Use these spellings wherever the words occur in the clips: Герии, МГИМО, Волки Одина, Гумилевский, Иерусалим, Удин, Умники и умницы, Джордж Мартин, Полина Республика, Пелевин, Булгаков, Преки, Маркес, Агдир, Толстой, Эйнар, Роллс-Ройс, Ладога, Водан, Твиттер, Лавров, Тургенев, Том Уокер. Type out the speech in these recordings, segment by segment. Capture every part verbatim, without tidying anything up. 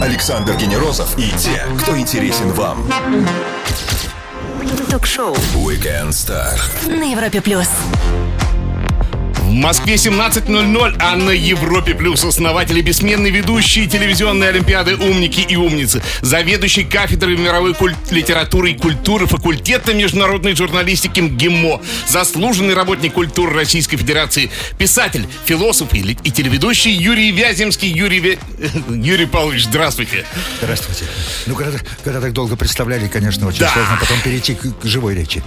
Александр Генерозов и те, кто интересен вам. Ток-шоу Weekend Star на Европе плюс. В Москве семнадцать ноль ноль, а на Европе плюс основатель и бессменный ведущий телевизионной олимпиады «Умники и умницы», заведующий кафедрой мировой культ... литературы и культуры факультета международной журналистики МГИМО, заслуженный работник культуры Российской Федерации, писатель, философ и, и телеведущий Юрий Вяземский. Юрий, Ве... Юрий Павлович, здравствуйте. Здравствуйте. Ну, когда, когда так долго представляли, конечно, очень да. сложно потом перейти к, к живой речи.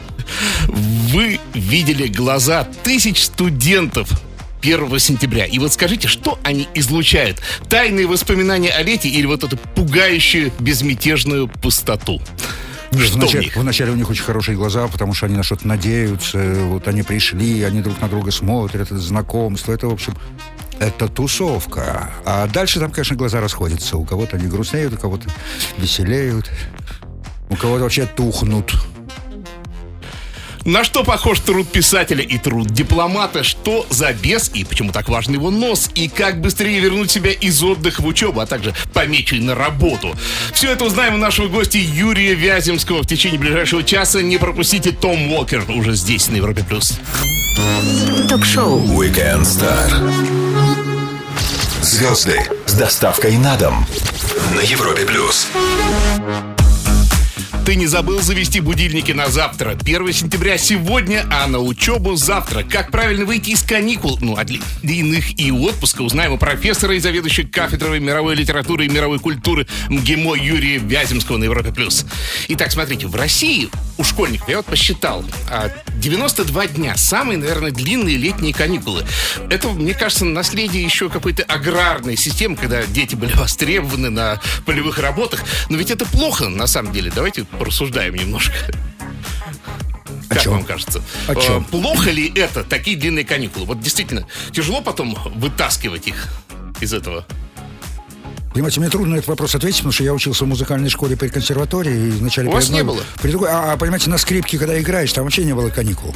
Вы видели глаза тысяч студентов первого сентября. И вот скажите, что они излучают? Тайные воспоминания о лете или вот эту пугающую безмятежную пустоту? Что вначале, в вначале у них очень хорошие глаза, потому что они на что-то надеются. Вот они пришли, они друг на друга смотрят, это знакомство. Это, в общем, это тусовка. А дальше там, конечно, глаза расходятся. У кого-то они грустнеют, у кого-то веселеют. У кого-то вообще тухнут. На что похож труд писателя и труд дипломата? Что за бес и почему так важен его нос? И как быстрее вернуть себя из отдыха в учебу, а также помечу на работу? Все это узнаем у нашего гостя Юрия Вяземского в течение ближайшего часа. Не пропустите, Том Уокер уже здесь, на Европе+. Ток-шоу Weekend Star. Звезды с доставкой на дом на Европе+. Ты не забыл завести будильники на завтра? первого сентября сегодня, а на учебу завтра. Как правильно выйти из каникул, ну, от длинных и отпуска, узнаем у профессора и заведующего кафедрой мировой литературы и мировой культуры МГИМО Юрия Вяземского на Европе+. Итак, смотрите, в России у школьников, я вот посчитал, девяносто два дня, самые, наверное, длинные летние каникулы. Это, мне кажется, наследие еще какой-то аграрной системы, когда дети были востребованы на полевых работах. Но ведь это плохо, на самом деле. Давайте порассуждаем немножко. О как чем? Вам кажется? О чем? Плохо ли это, такие длинные каникулы? Вот действительно, тяжело потом вытаскивать их из этого? Понимаете, мне трудно на этот вопрос ответить, потому что я учился в музыкальной школе при консерватории. И вначале у вас одной, не было? При другой, а, понимаете, на скрипке, когда играешь, там вообще не было каникул.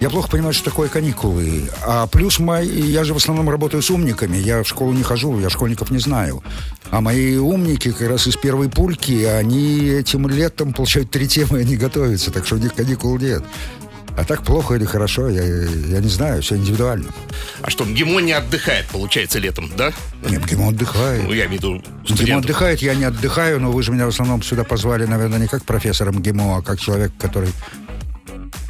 Я плохо понимаю, что такое каникулы. А плюс мои, я же в основном работаю с умниками. Я в школу не хожу, я школьников не знаю. А мои умники как раз из первой пульки, они этим летом получают три темы, они готовятся. Так что у них каникул нет. А так плохо или хорошо, я, я не знаю, все индивидуально. А что, МГИМО не отдыхает, получается, летом, да? Нет, МГИМО отдыхает. Ну, я имею в виду студентов. МГИМО отдыхает, я не отдыхаю, но вы же меня в основном сюда позвали, наверное, не как профессора МГИМО, а как человек, который...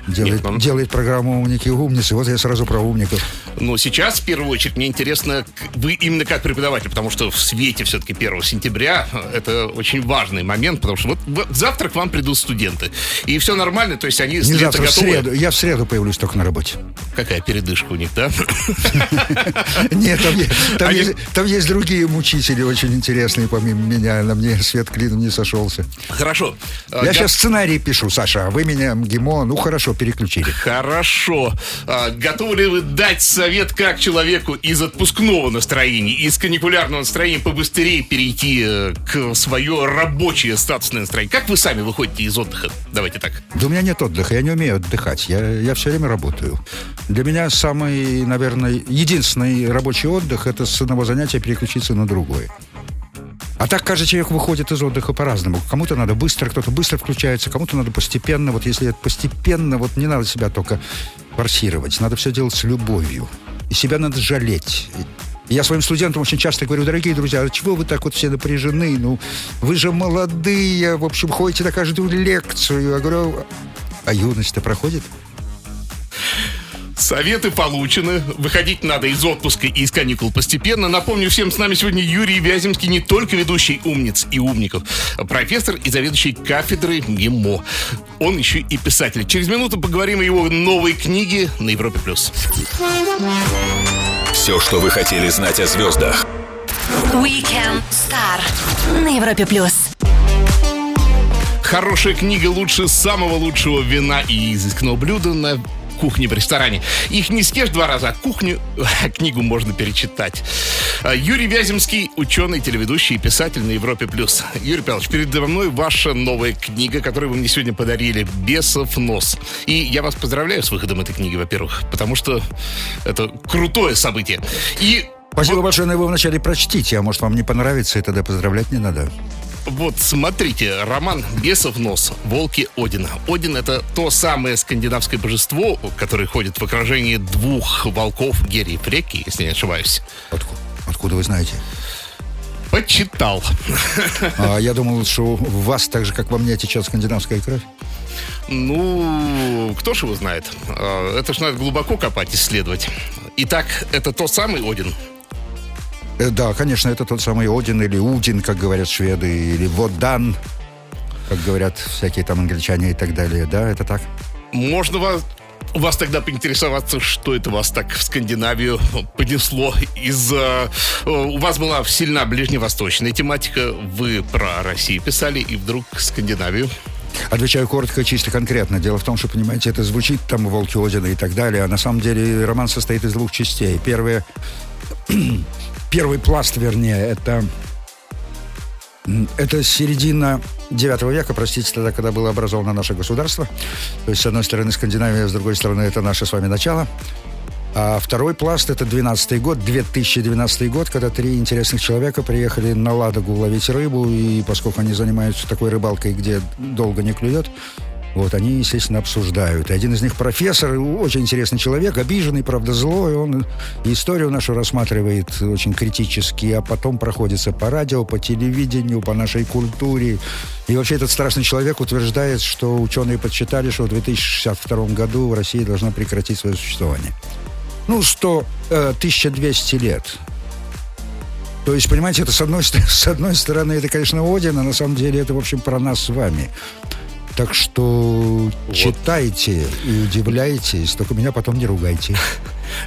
Делает, Нет, делает программу «Умники и умницы». Вот я сразу про умников. Но сейчас, в первую очередь, мне интересно, вы именно как преподаватель, потому что в свете все-таки первого сентября это очень важный момент, потому что вот завтра к вам придут студенты. И все нормально, то есть они... Не завтра, готовы... в среду. Я в среду появлюсь только на работе. Какая передышка у них, да? Нет, там есть другие мучители очень интересные, помимо меня. На мне свет клином не сошелся. Хорошо. Я сейчас сценарий пишу, Саша, а вы меня МГИМО, ну хорошо, переключили. Хорошо. А, готовы ли вы дать совет, как человеку из отпускного настроения, из каникулярного настроения побыстрее перейти э, к свое рабочее статусное настроение? Как вы сами выходите из отдыха? Давайте так. Да у меня нет отдыха, я не умею отдыхать. Я, я все время работаю. Для меня самый, наверное, единственный рабочий отдых — это с одного занятия переключиться на другое. А так каждый человек выходит из отдыха по-разному. Кому-то надо быстро, кто-то быстро включается, кому-то надо постепенно. Вот если это постепенно, вот не надо себя только форсировать. Надо все делать с любовью. И себя надо жалеть. И я своим студентам очень часто говорю: дорогие друзья, а чего вы так вот все напряжены? Ну, вы же молодые, в общем, ходите на каждую лекцию. Я говорю: а юность-то проходит? Советы получены. Выходить надо из отпуска и из каникул постепенно. Напомню всем, с нами сегодня Юрий Вяземский, не только ведущий «Умниц и умников», профессор и заведующий кафедрой МГИМО. Он еще и писатель. Через минуту поговорим о его новой книге на Европе+. Все, что вы хотели знать о звездах. Weekend Star на Европе+. Хорошая книга лучше самого лучшего вина и изысканного блюда на кухне в ресторане. Их не съешь два раза, а кухню, книгу можно перечитать. Юрий Вяземский, ученый, телеведущий и писатель на Европе+. Юрий Павлович, передо мной ваша новая книга, которую вы мне сегодня подарили, «Бесов нос». И я вас поздравляю с выходом этой книги, во-первых, потому что это крутое событие. И Спасибо вот. большое, но его вначале прочтите, а может вам не понравится, и тогда поздравлять не надо. Вот смотрите, роман «Бесов нос. Волки Одина». Один — это то самое скандинавское божество, которое ходит в окружении двух волков Герии и Преки, если не ошибаюсь. Откуда, откуда вы знаете? Почитал. А, я думал, что в вас так же, как во мне, течет скандинавская кровь. Ну, кто ж его знает? Это ж надо глубоко копать, исследовать. Итак, это тот самый Один? Да, конечно, это тот самый Один или Удин, как говорят шведы, или Водан, как говорят всякие там англичане и так далее. Да, это так? Можно вас... У вас тогда поинтересоваться, что это вас так в Скандинавию понесло? Из, э, у вас была сильна ближневосточная тематика, вы про Россию писали, и вдруг Скандинавию? Отвечаю коротко и чисто конкретно. Дело в том, что, понимаете, это звучит там «Волки Одина» и так далее, а на самом деле роман состоит из двух частей. Первое, первый пласт, вернее, это... Это середина девятого века, простите, тогда, когда было образовано наше государство. То есть, с одной стороны, Скандинавия, с другой стороны, это наше с вами начало. А второй пласт — это двенадцатый год, две тысячи двенадцатый год, когда три интересных человека приехали на Ладогу ловить рыбу, и поскольку они занимаются такой рыбалкой, где долго не клюет, вот, они, естественно, обсуждают. И один из них профессор, очень интересный человек, обиженный, правда, злой. Он историю нашу рассматривает очень критически, а потом проходится по радио, по телевидению, по нашей культуре. И вообще этот страшный человек утверждает, что ученые подсчитали, что в две тысячи шестьдесят втором году Россия должна прекратить свое существование. Ну, что э, тысяча двести лет. То есть, понимаете, это с одной, с одной стороны, это, конечно, Один, а на самом деле это, в общем, про нас с вами. Так что вот. Читайте и удивляйтесь, только меня потом не ругайте.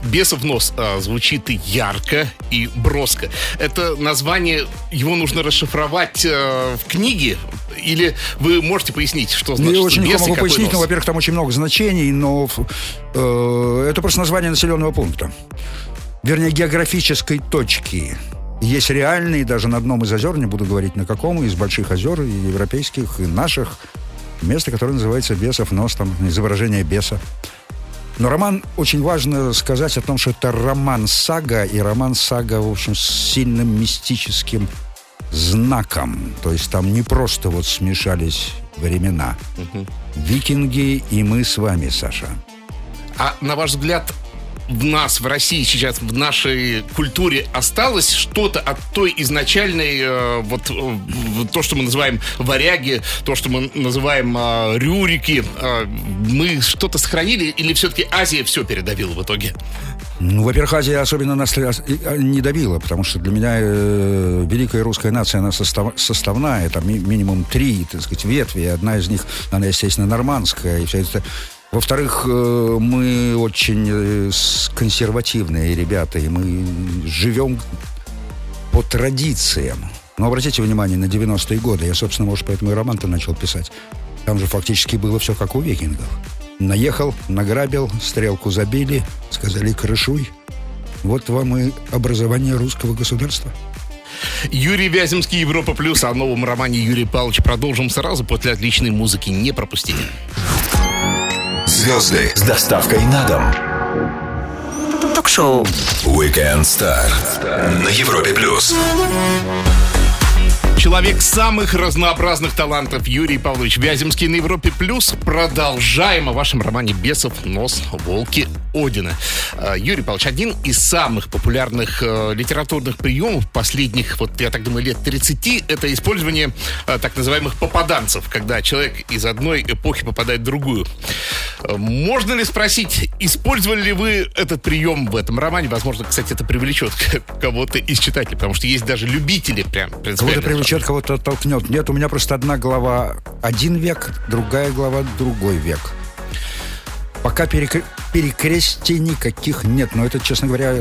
«Бесов нос» а, звучит и ярко, и броско. Это название, его нужно расшифровать а, в книге? Или вы можете пояснить, что значит «бес» и какой нос? Я очень легко могу пояснить, но, во-первых, там очень много значений, но э, это просто название населенного пункта. Вернее, географической точки. Есть реальные, даже на одном из озер, не буду говорить на каком, из больших озер, и европейских, и наших, место, которое называется «Бесов нос», там изображение беса. Но роман, очень важно сказать о том, что это роман-сага, и роман-сага, в общем, с сильным мистическим знаком. То есть там не просто вот смешались времена. Угу. Викинги и мы с вами, Саша. А на ваш взгляд, в нас, в России сейчас, в нашей культуре осталось что-то от той изначальной, э, вот э, то, что мы называем варяги, то, что мы называем э, рюрики, э, мы что-то сохранили, или все-таки Азия все передавила в итоге? Ну, во-первых, Азия особенно нас не давила, потому что для меня э, великая русская нация, она состав, составная, там ми- минимум три, так сказать, ветви, одна из них, она, естественно, нормандская, и все это... Во-вторых, мы очень консервативные ребята, и мы живем по традициям. Но обратите внимание на девяностые годы. Я, собственно, может, поэтому и роман-то начал писать. Там же фактически было все как у викингов. Наехал, награбил, стрелку забили, сказали «крышуй». Вот вам и образование русского государства. Юрий Вяземский, «Европа плюс». О новом романе Юрия Павловича продолжим сразу после отличной музыки. Не пропустите. Звезды с доставкой на дом. Ток-шоу Weekend Star на Европе плюс. Человек самых разнообразных талантов Юрий Павлович Вяземский на Европе плюс. Продолжаем о вашем романе «Бесов нос. Волки Одина». Юрий Павлович, один из самых популярных литературных приемов последних, вот я так думаю, лет тридцати, это использование так называемых попаданцев, когда человек из одной эпохи попадает в другую. Можно ли спросить, использовали ли вы этот прием в этом романе? Возможно, кстати, это привлечет кого-то из читателей, потому что есть даже любители прям принципиально. Человек кого-то оттолкнет. Нет, у меня просто одна глава один век, другая глава другой век. Пока перекр... перекрестий никаких нет. Но это, честно говоря,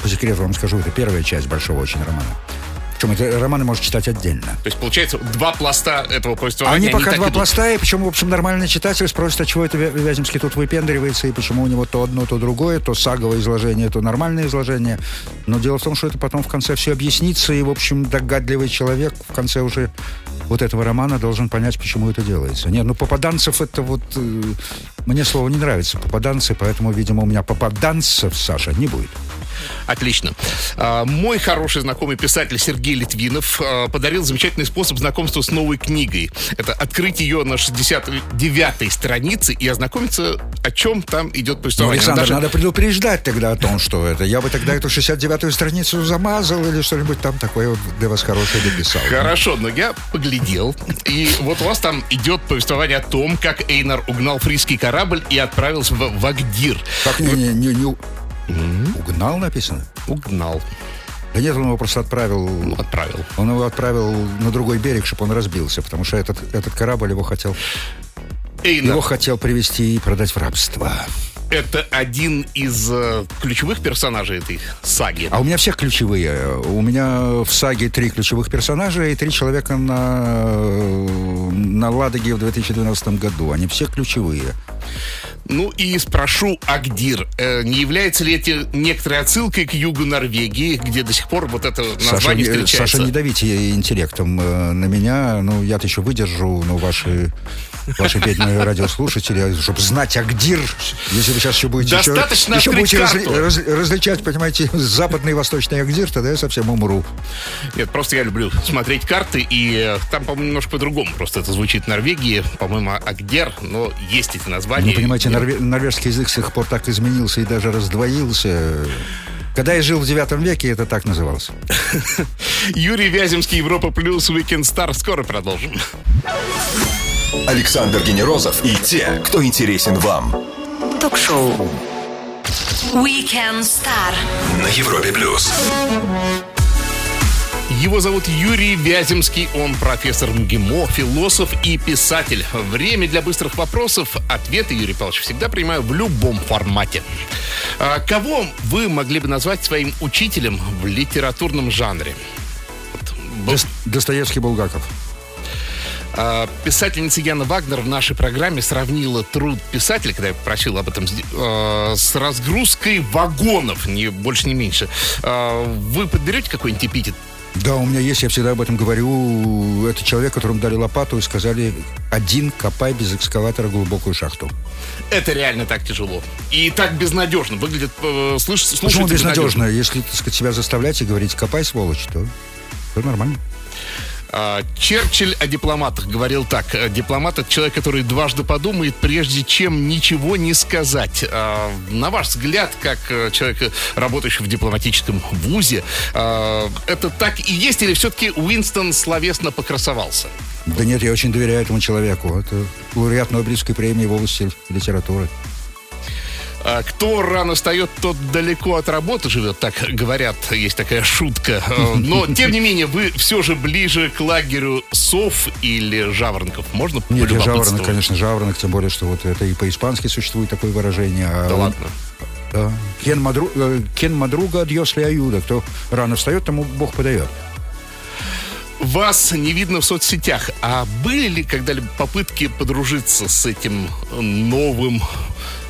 по секрету вам скажу, это первая часть большого очень романа. Причем это романы можно читать отдельно. То есть, получается, два пласта этого повествования. Они, они пока два идут. Пласта, и причем, в общем, нормальный читатель спросит, а чего это Вяземский тут выпендривается, и почему у него то одно, то другое, то саговое изложение, то нормальное изложение. Но дело в том, что это потом в конце все объяснится, и, в общем, догадливый человек в конце уже вот этого романа должен понять, почему это делается. Нет, ну попаданцев это вот... Э, мне слово не нравится, попаданцы, поэтому, видимо, у меня попаданцев, Саша, не будет. Отлично. Мой хороший знакомый писатель Сергей Литвинов подарил замечательный способ знакомства с новой книгой. Это открыть ее на шестьдесят девятой странице и ознакомиться, о чем там идет повествование. Александр, даже... надо предупреждать тогда о том, что это. Я бы тогда эту шестьдесят девятую страницу замазал или что-нибудь там такое вот для вас хорошее дописал. Хорошо, но я поглядел. И вот у вас там идет повествование о том, как Эйнар угнал фризский корабль и отправился в Вагдир. Как не-не-не... Mm-hmm. Угнал написано? Угнал. Да нет, он его просто отправил... Ну, отправил. Он его отправил на другой берег, чтобы он разбился, потому что этот, этот корабль его хотел... Эйнар. Его хотел привезти и продать в рабство. Это один из э, ключевых персонажей этой саги. А у меня всех ключевые. У меня в саге три ключевых персонажа и три человека на, на Ладоге в две тысячи двенадцатом году. Они все ключевые. Ну и спрошу, Агдир, э, не является ли это некоторой отсылкой к югу Норвегии, где до сих пор вот это название Саша, встречается? Саша, не давите интеллектом э, на меня. Ну, я-то еще выдержу, но ваши... Ваши бедные радиослушатели, чтобы знать Агдир, если вы сейчас еще будете, еще, еще будете разли, раз, различать, понимаете, западный и восточный Агдир, тогда я совсем умру. Нет, просто я люблю смотреть карты, и там, по-моему, немножко по-другому просто это звучит в Норвегии, по-моему, Агдир, но есть эти названия. Ну, понимаете, норве- норвежский язык с тех пор так изменился и даже раздвоился... Когда я жил в девятом веке, это так называлось. Юрий Вяземский, Европа плюс, Weekend Star. Скоро продолжим. Александр Генерозов и те, кто интересен вам. Ток-шоу Weekend Star на Европе плюс. Его зовут Юрий Вяземский, он профессор МГИМО, философ и писатель. Время для быстрых вопросов. Ответы, Юрий Павлович, всегда принимаю в любом формате. А кого вы могли бы назвать своим учителем в литературном жанре? Вот. Дос- Достоевский, Булгаков. Писательница Яна Вагнер в нашей программе сравнила труд писателя, когда я попросил об этом, с разгрузкой вагонов, ни больше, ни меньше. Вы подберете какой-нибудь эпитет? Да, у меня есть, я всегда об этом говорю. Это человек, которому дали лопату и сказали: один, копай без экскаватора глубокую шахту. Это реально так тяжело. И так безнадежно. Выглядит, э, слышь, слушайте, безнадежно. Почему безнадежно? Если, так сказать, себя заставлять и говорить: копай, сволочь, то, то нормально. Черчилль о дипломатах говорил так: дипломат — это человек, который дважды подумает, прежде чем ничего не сказать. На ваш взгляд, как человек, работающий в дипломатическом вузе, это так и есть, или все-таки Уинстон словесно покрасовался? Да нет, я очень доверяю этому человеку. Это лауреат Нобелевской премии в области литературы. Кто рано встает, тот далеко от работы живет, так говорят, есть такая шутка. Но, тем не менее, вы все же ближе к лагерю сов или жаворонков. Можно полюбопытствовать? Нет, я жаворонок, конечно, жаворонок, тем более, что вот это и по-испански существует такое выражение. А да он... ладно. Да. Кен мадру... Кен мадруга адьос ли аюда. Кто рано встает, тому Бог подает. Вас не видно в соцсетях. А были ли когда-либо попытки подружиться с этим новым...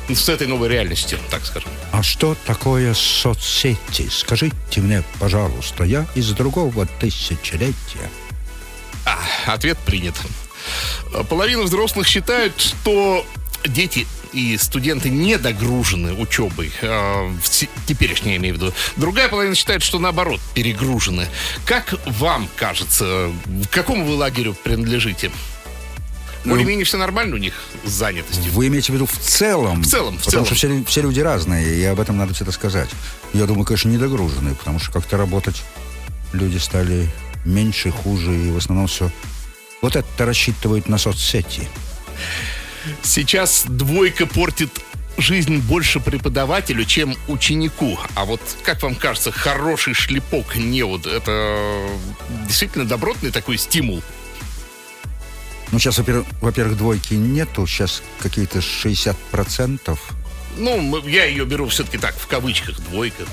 с этой новой реальностью, так скажем. А что такое соцсети? Скажите мне, пожалуйста, я из другого тысячелетия. А, ответ принят. Половина взрослых считают, что дети и студенты не догружены учебой. Э, теперешние, я имею в виду. Другая половина считает, что наоборот, перегружены. Как вам кажется, к какому вы лагерю принадлежите? Более-менее все нормально у них с занятостью. Вы имеете в виду в целом? В целом, в потому целом. Что все, все люди разные, и об этом надо всегда сказать. Я думаю, конечно, недогруженные, потому что как-то работать люди стали меньше, хуже, и в основном все... Вот это рассчитывают на соцсети. Сейчас двойка портит жизнь больше преподавателю, чем ученику. А вот, как вам кажется, хороший шлепок неуд — это действительно добротный такой стимул? Ну, сейчас, во-первых, во-первых, двойки нету, сейчас какие-то шестьдесят процентов. Ну, я ее беру все-таки так, в кавычках, двойка.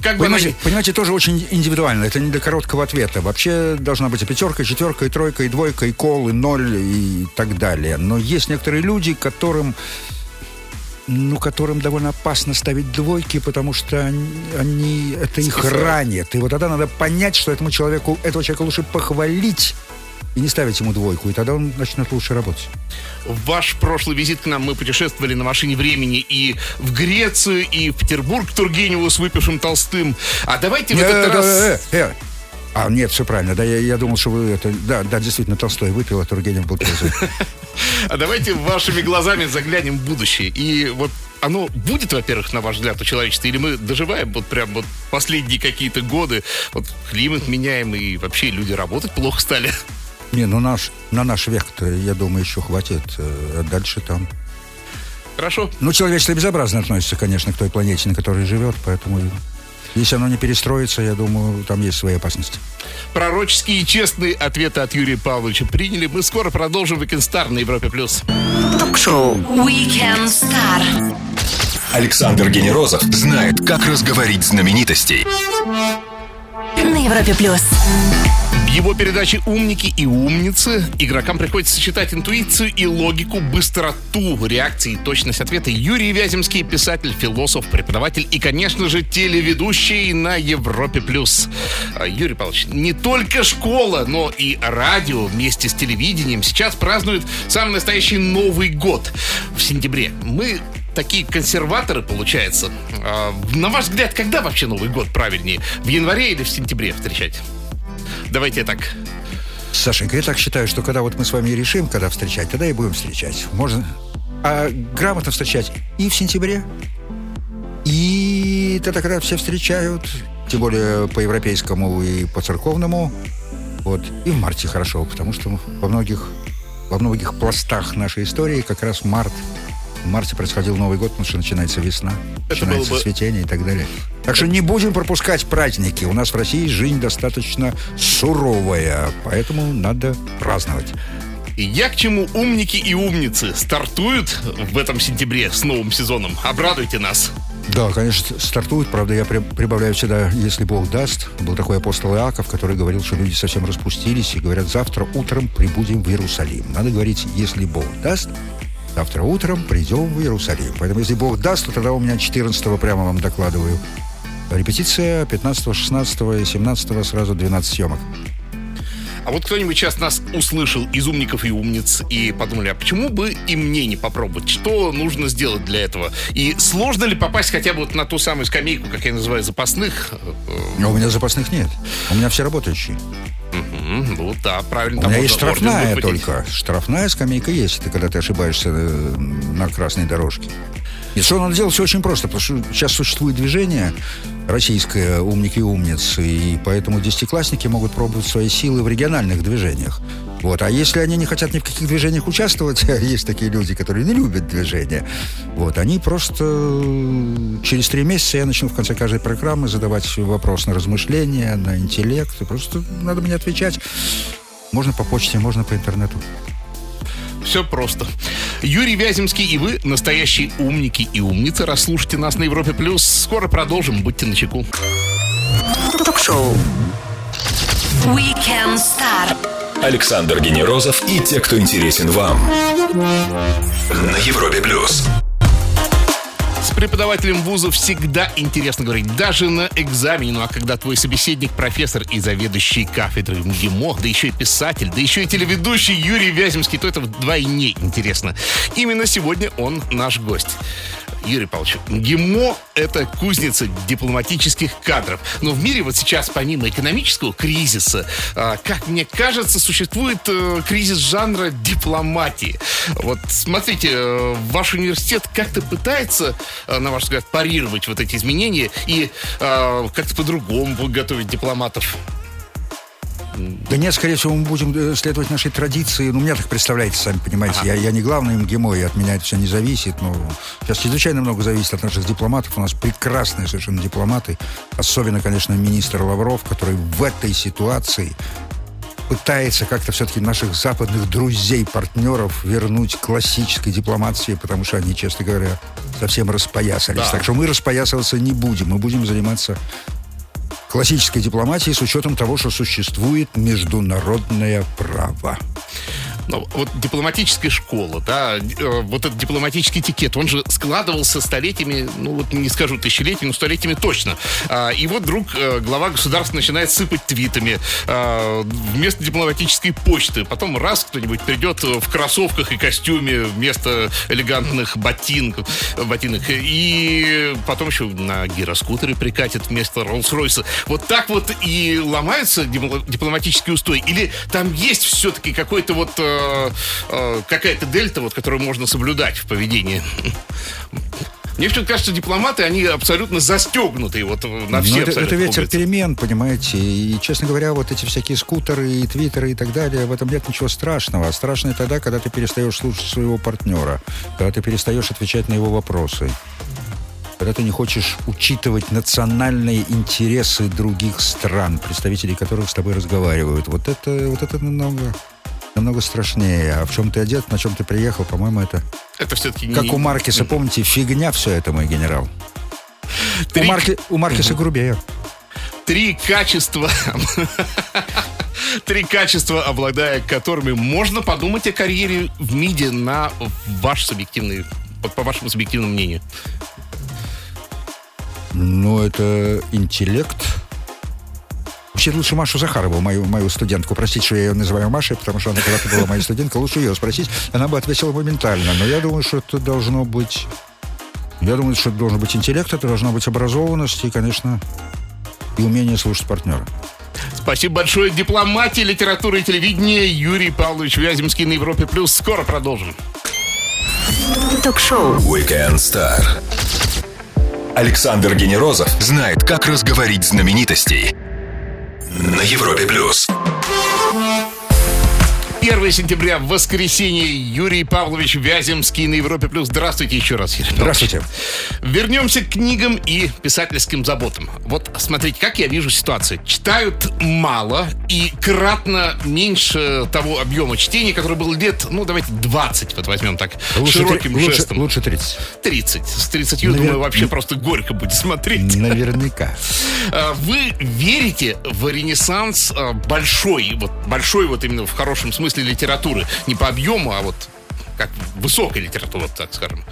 Как понимаете, бы она... понимаете, тоже очень индивидуально, это не для короткого ответа. Вообще должна быть и пятерка, и четверка, и тройка, и двойка, и кол, и ноль, и так далее. Но есть некоторые люди, которым... Ну, которым довольно опасно ставить двойки, потому что они, они это их ранит. И вот тогда надо понять, что этому человеку, этого человека лучше похвалить, и не ставить ему двойку, и тогда он начнет лучше работать. В ваш прошлый визит к нам мы путешествовали на машине времени и в Грецию, и в Петербург к Тургеневу с выпившим Толстым. А давайте в этот раз... А, нет, все правильно. Да, я, я думал, что вы это... Да, да, действительно, Толстой выпил, а Тургенев был трезвый. А давайте вашими глазами заглянем в будущее. И вот оно будет, во-первых, на ваш взгляд, у человечества? Или мы доживаем вот прям вот последние какие-то годы? Вот климат меняем, и вообще люди работать плохо стали. Не, ну наш, на наш век-то, я думаю, еще хватит. А дальше там... Хорошо. Ну, человечество безобразно относится, конечно, к той планете, на которой живет, поэтому... Если оно не перестроится, я думаю, там есть свои опасности. Пророческие и честные ответы от Юрия Павловича приняли. Мы скоро продолжим Weekend Star на Европе плюс. Ток-шоу Weekend Star. Александр Генерозов знает, как разговорить знаменитостей. На Европе плюс. В его передаче «Умники и умницы» игрокам приходится сочетать интуицию и логику, быстроту реакции и точность ответа. Юрий Вяземский, писатель, философ, преподаватель и, конечно же, телеведущий на Европе+. плюс. Юрий Павлович, не только школа, но и радио вместе с телевидением сейчас празднуют самый настоящий Новый год в сентябре. Мы... Такие консерваторы, получается. А, на ваш взгляд, когда вообще Новый год правильнее? В январе или в сентябре встречать? Давайте так. Сашенька, я так считаю, что когда вот мы с вами решим, когда встречать, тогда и будем встречать. Можно а грамотно встречать и в сентябре, и тогда, когда все встречают, тем более по европейскому и по церковному. Вот. И в марте хорошо, потому что во многих, во многих пластах нашей истории как раз март. В марте происходил Новый год, потому что начинается весна, это начинается бы... цветение и так далее. Так что не будем пропускать праздники. У нас в России жизнь достаточно суровая, поэтому надо праздновать. Я к чему «Умники и умницы» стартуют в этом сентябре с новым сезоном. Обрадуйте нас. Да, конечно, стартуют. Правда, я прибавляю всегда, если Бог даст. Был такой апостол Иаков, который говорил, что люди совсем распустились и говорят, завтра утром прибудем в Иерусалим. Надо говорить, если Бог даст. Завтра утром придем в Иерусалим. Поэтому, если Бог даст, то тогда у меня четырнадцатого прямо вам докладываю. Репетиция пятнадцатого, шестнадцатого и семнадцатого, сразу двенадцать съемок. А вот кто-нибудь сейчас нас услышал из «Умников и умниц» и подумали, а почему бы и мне не попробовать? Что нужно сделать для этого? И сложно ли попасть хотя бы вот на ту самую скамейку, как я называю, запасных? Но у меня запасных нет. У меня все работающие. Mm-hmm. Ну да, правильно. У меня есть штрафная только. Штрафная скамейка есть, это когда ты ошибаешься на красной дорожке. И что надо делать, все очень просто, потому что сейчас существует движение российское «Умники и умницы», и поэтому десятиклассники могут пробовать свои силы в региональных движениях. Вот. А если они не хотят ни в каких движениях участвовать, есть такие люди, которые не любят движения, вот, они просто через три месяца я начну в конце каждой программы задавать вопрос на размышления, на интеллект, и просто надо мне отвечать. Можно по почте, можно по интернету. Все просто. Юрий Вяземский и вы, настоящие умники и умницы. Расслушайте нас на Европе+. плюс. Скоро продолжим. Будьте начеку. Ток-шоу Weekend Star. Александр Генерозов и те, кто интересен вам. На Европе+. плюс. С преподавателем вуза всегда интересно говорить, даже на экзамене. Ну а когда твой собеседник, профессор и заведующий кафедрой МГИМО, да еще и писатель, да еще и телеведущий Юрий Вяземский, то это вдвойне интересно. Именно сегодня он наш гость. Юрий Павлович, МГИМО – это кузница дипломатических кадров. Но в мире вот сейчас, помимо экономического кризиса, как мне кажется, существует кризис жанра дипломатии. Вот смотрите, ваш университет как-то пытается, на ваш взгляд, парировать вот эти изменения и как-то по-другому будет готовить дипломатов? Да нет, скорее всего, мы будем следовать нашей традиции. Ну, мне так представляется, сами понимаете. Ага. Я, я не главный МГИМО, и от меня это все не зависит. Но сейчас чрезвычайно много зависит от наших дипломатов. У нас прекрасные совершенно дипломаты. Особенно, конечно, министр Лавров, который в этой ситуации пытается как-то все-таки наших западных друзей, партнеров вернуть к классической дипломатии, потому что они, честно говоря, совсем распоясались. Да. Так что мы распоясываться не будем. Мы будем заниматься... классической дипломатии с учетом того, что существует международное право. ну, вот дипломатическая школа, да, вот этот дипломатический этикет, он же складывался столетиями, ну вот не скажу тысячелетиями, но столетиями точно. И вот вдруг глава государства начинает сыпать твитами вместо дипломатической почты. Потом раз кто-нибудь придет в кроссовках и костюме вместо элегантных ботинок, ботинок. И потом еще на гироскутеры прикатит вместо Роллс-Ройса. Вот так вот и ломаются дипломатические устои? Или там есть все-таки какой-то вот э, э, какая-то дельта, вот, которую можно соблюдать в поведении? Мне все-таки кажется, дипломаты, они абсолютно застегнутые вот на все. Это, это ветер комплексы. перемен, понимаете. И, честно говоря, вот эти всякие скутеры и твиттеры и так далее, в этом нет ничего страшного. Страшно тогда, когда ты перестаешь слушать своего партнера, когда ты перестаешь отвечать на его вопросы, когда ты не хочешь учитывать национальные интересы других стран, представителей которых с тобой разговаривают. Вот это, вот это намного... намного страшнее. А в чем ты одет, на чем ты приехал, по-моему, это... Это все-таки не... Как у Маркеса, помните, фигня все это, мой генерал. Три... У, Марке... у Маркеса угу. грубее. Три качества... Три качества, обладая которыми можно подумать о карьере в МИДе на ваш субъективный... по вашему субъективному мнению. Ну, это интеллект... Вообще лучше Машу Захарову, мою, мою студентку, простите, что я ее называю Машей, потому что она когда-то была моей студенткой, лучше ее спросить, она бы ответила моментально. Но я думаю, что это должно быть... Я думаю, что это должен быть интеллект, это должна быть образованность и, конечно, и умение слушать партнера. Спасибо большое. Дипломатии, литературы и телевидения. Юрий Павлович Вяземский на Европе Плюс. Скоро продолжим. Ток-шоу Weekend Star. Александр Генерозов знает, как разговорить знаменитостей. На Европе Плюс. первое сентября, в воскресенье, Юрий Павлович Вяземский на Европе Плюс. Здравствуйте еще раз, Юрий Павлович. Здравствуйте. Вернемся к книгам и писательским заботам. Вот смотрите, как я вижу ситуацию. Читают мало и кратно меньше того объема чтения, который был лет, ну, давайте двадцать, вот возьмем так, лучше широким три, жестом. Лучше, лучше тридцать. тридцать. С тридцатью, Навер... думаю, вообще просто горько будет смотреть. Наверняка. Вы верите в ренессанс большой, вот большой вот именно в хорошем смысле, литературы. Не по объему, а вот как высокая литература, так скажем.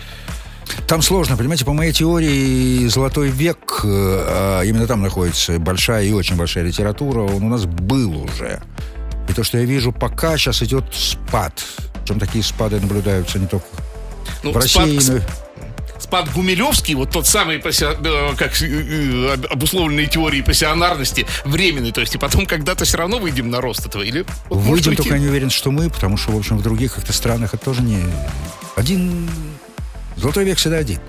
Там сложно, понимаете, по моей теории «Золотой век», именно там находится большая и очень большая литература, он у нас был уже. И то, что я вижу, пока сейчас идет спад. Причем такие спады наблюдаются не только ну, в России, спад... но... Спад Гумилевский, вот тот самый, как обусловленные теории пассионарности, временный, то есть и потом когда-то все равно выйдем на рост этого, или... Вот, выйдем, только я не уверен, что мы, потому что, в общем, в других как-то странах это тоже не... Один... Золотой век всегда один.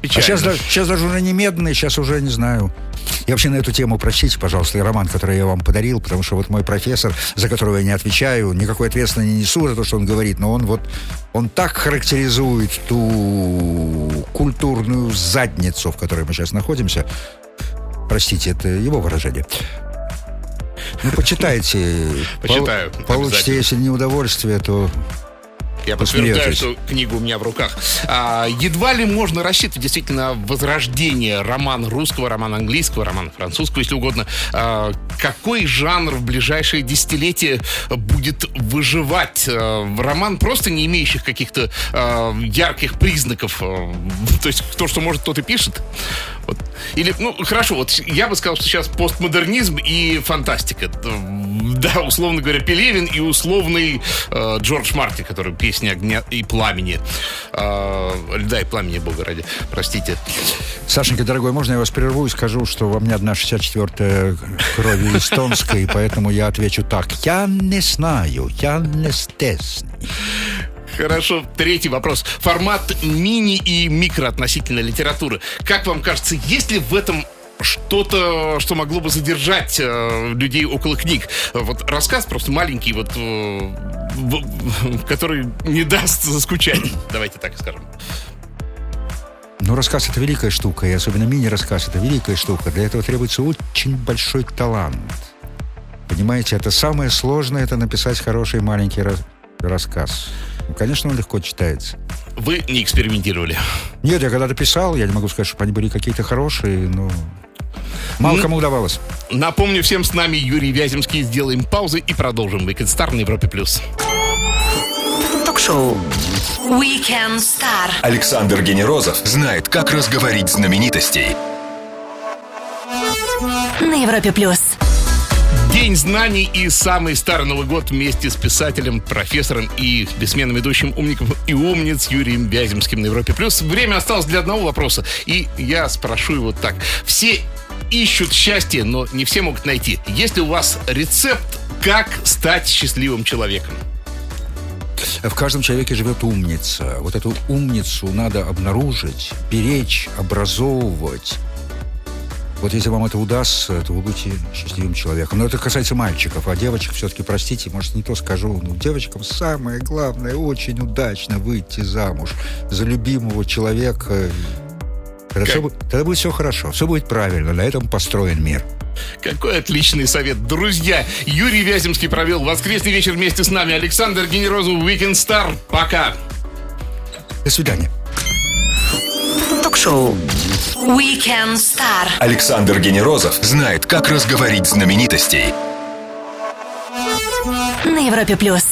Печально. А сейчас, даже, сейчас даже уже не медный, сейчас уже, не знаю... Я вообще на эту тему, прочтите, пожалуйста, роман, который я вам подарил, потому что вот мой профессор, за которого я не отвечаю, никакой ответственности не несу за то, что он говорит, но он вот, он так характеризует ту культурную задницу, в которой мы сейчас находимся. Простите, это его выражение. Ну, почитайте. Почитаю. Получите, если не удовольствие, то... Я подтверждаю, что книга у меня в руках. А, едва ли можно рассчитывать действительно возрождение романа русского, романа английского, романа французского, если угодно. А, какой жанр в ближайшие десятилетия будет выживать? А, роман, просто не имеющих каких-то а, ярких признаков. А, то есть то, что может, тот и пишет. Вот. Или, ну, хорошо, вот я бы сказал, что сейчас постмодернизм и фантастика. Да, условно говоря, Пелевин и условный э, Джордж Мартин, который «Песни огня и пламени». Э, «Льда и пламени», бога ради, простите. Сашенька, дорогой, можно я вас прерву и скажу, что во мне одна шестьдесят четвёртая крови эстонской, поэтому я отвечу так. Я не знаю, я не стесни. Хорошо. Третий вопрос. Формат мини и микро относительно литературы. Как вам кажется, есть ли в этом что-то, что могло бы задержать э, людей около книг? Вот рассказ просто маленький, вот, э, в, который не даст заскучать. Давайте так скажем. Ну, рассказ — это великая штука, и особенно мини-рассказ — это великая штука. Для этого требуется очень большой талант. Понимаете, это самое сложное — это написать хороший маленький рассказ. Рассказ. Конечно, он легко читается. Вы не экспериментировали? Нет, я когда-то писал, я не могу сказать, чтобы они были какие-то хорошие, но мало ну, кому удавалось. Напомню всем, с нами Юрий Вяземский. Сделаем паузу и продолжим. Weekend Star на Европе Плюс. шоу Weekend Star. Александр Генерозов знает, как разговорить знаменитостей. На Европе плюс. День знаний и самый старый Новый год вместе с писателем, профессором и бессменным ведущим умником и умниц Юрием Вяземским на Европе плюс. Время осталось для одного вопроса, и я спрошу его так. Все ищут счастье, но не все могут найти. Есть ли у вас рецепт, как стать счастливым человеком? В каждом человеке живет умница. Вот эту умницу надо обнаружить, беречь, образовывать. Вот если вам это удастся, то вы будете счастливым человеком. Но это касается мальчиков, а девочек все-таки, простите, может, не то скажу, но девочкам самое главное очень удачно выйти замуж за любимого человека. Хорошо, тогда будет все хорошо, все будет правильно, на этом построен мир. Какой отличный совет, друзья. Юрий Вяземский провел воскресный вечер вместе с нами. Александр Генерозов, Weekend Star. Пока. До свидания. Ток-шоу Weekend Star. Александр Генерозов знает, как разговорить знаменитостей. На Европе плюс.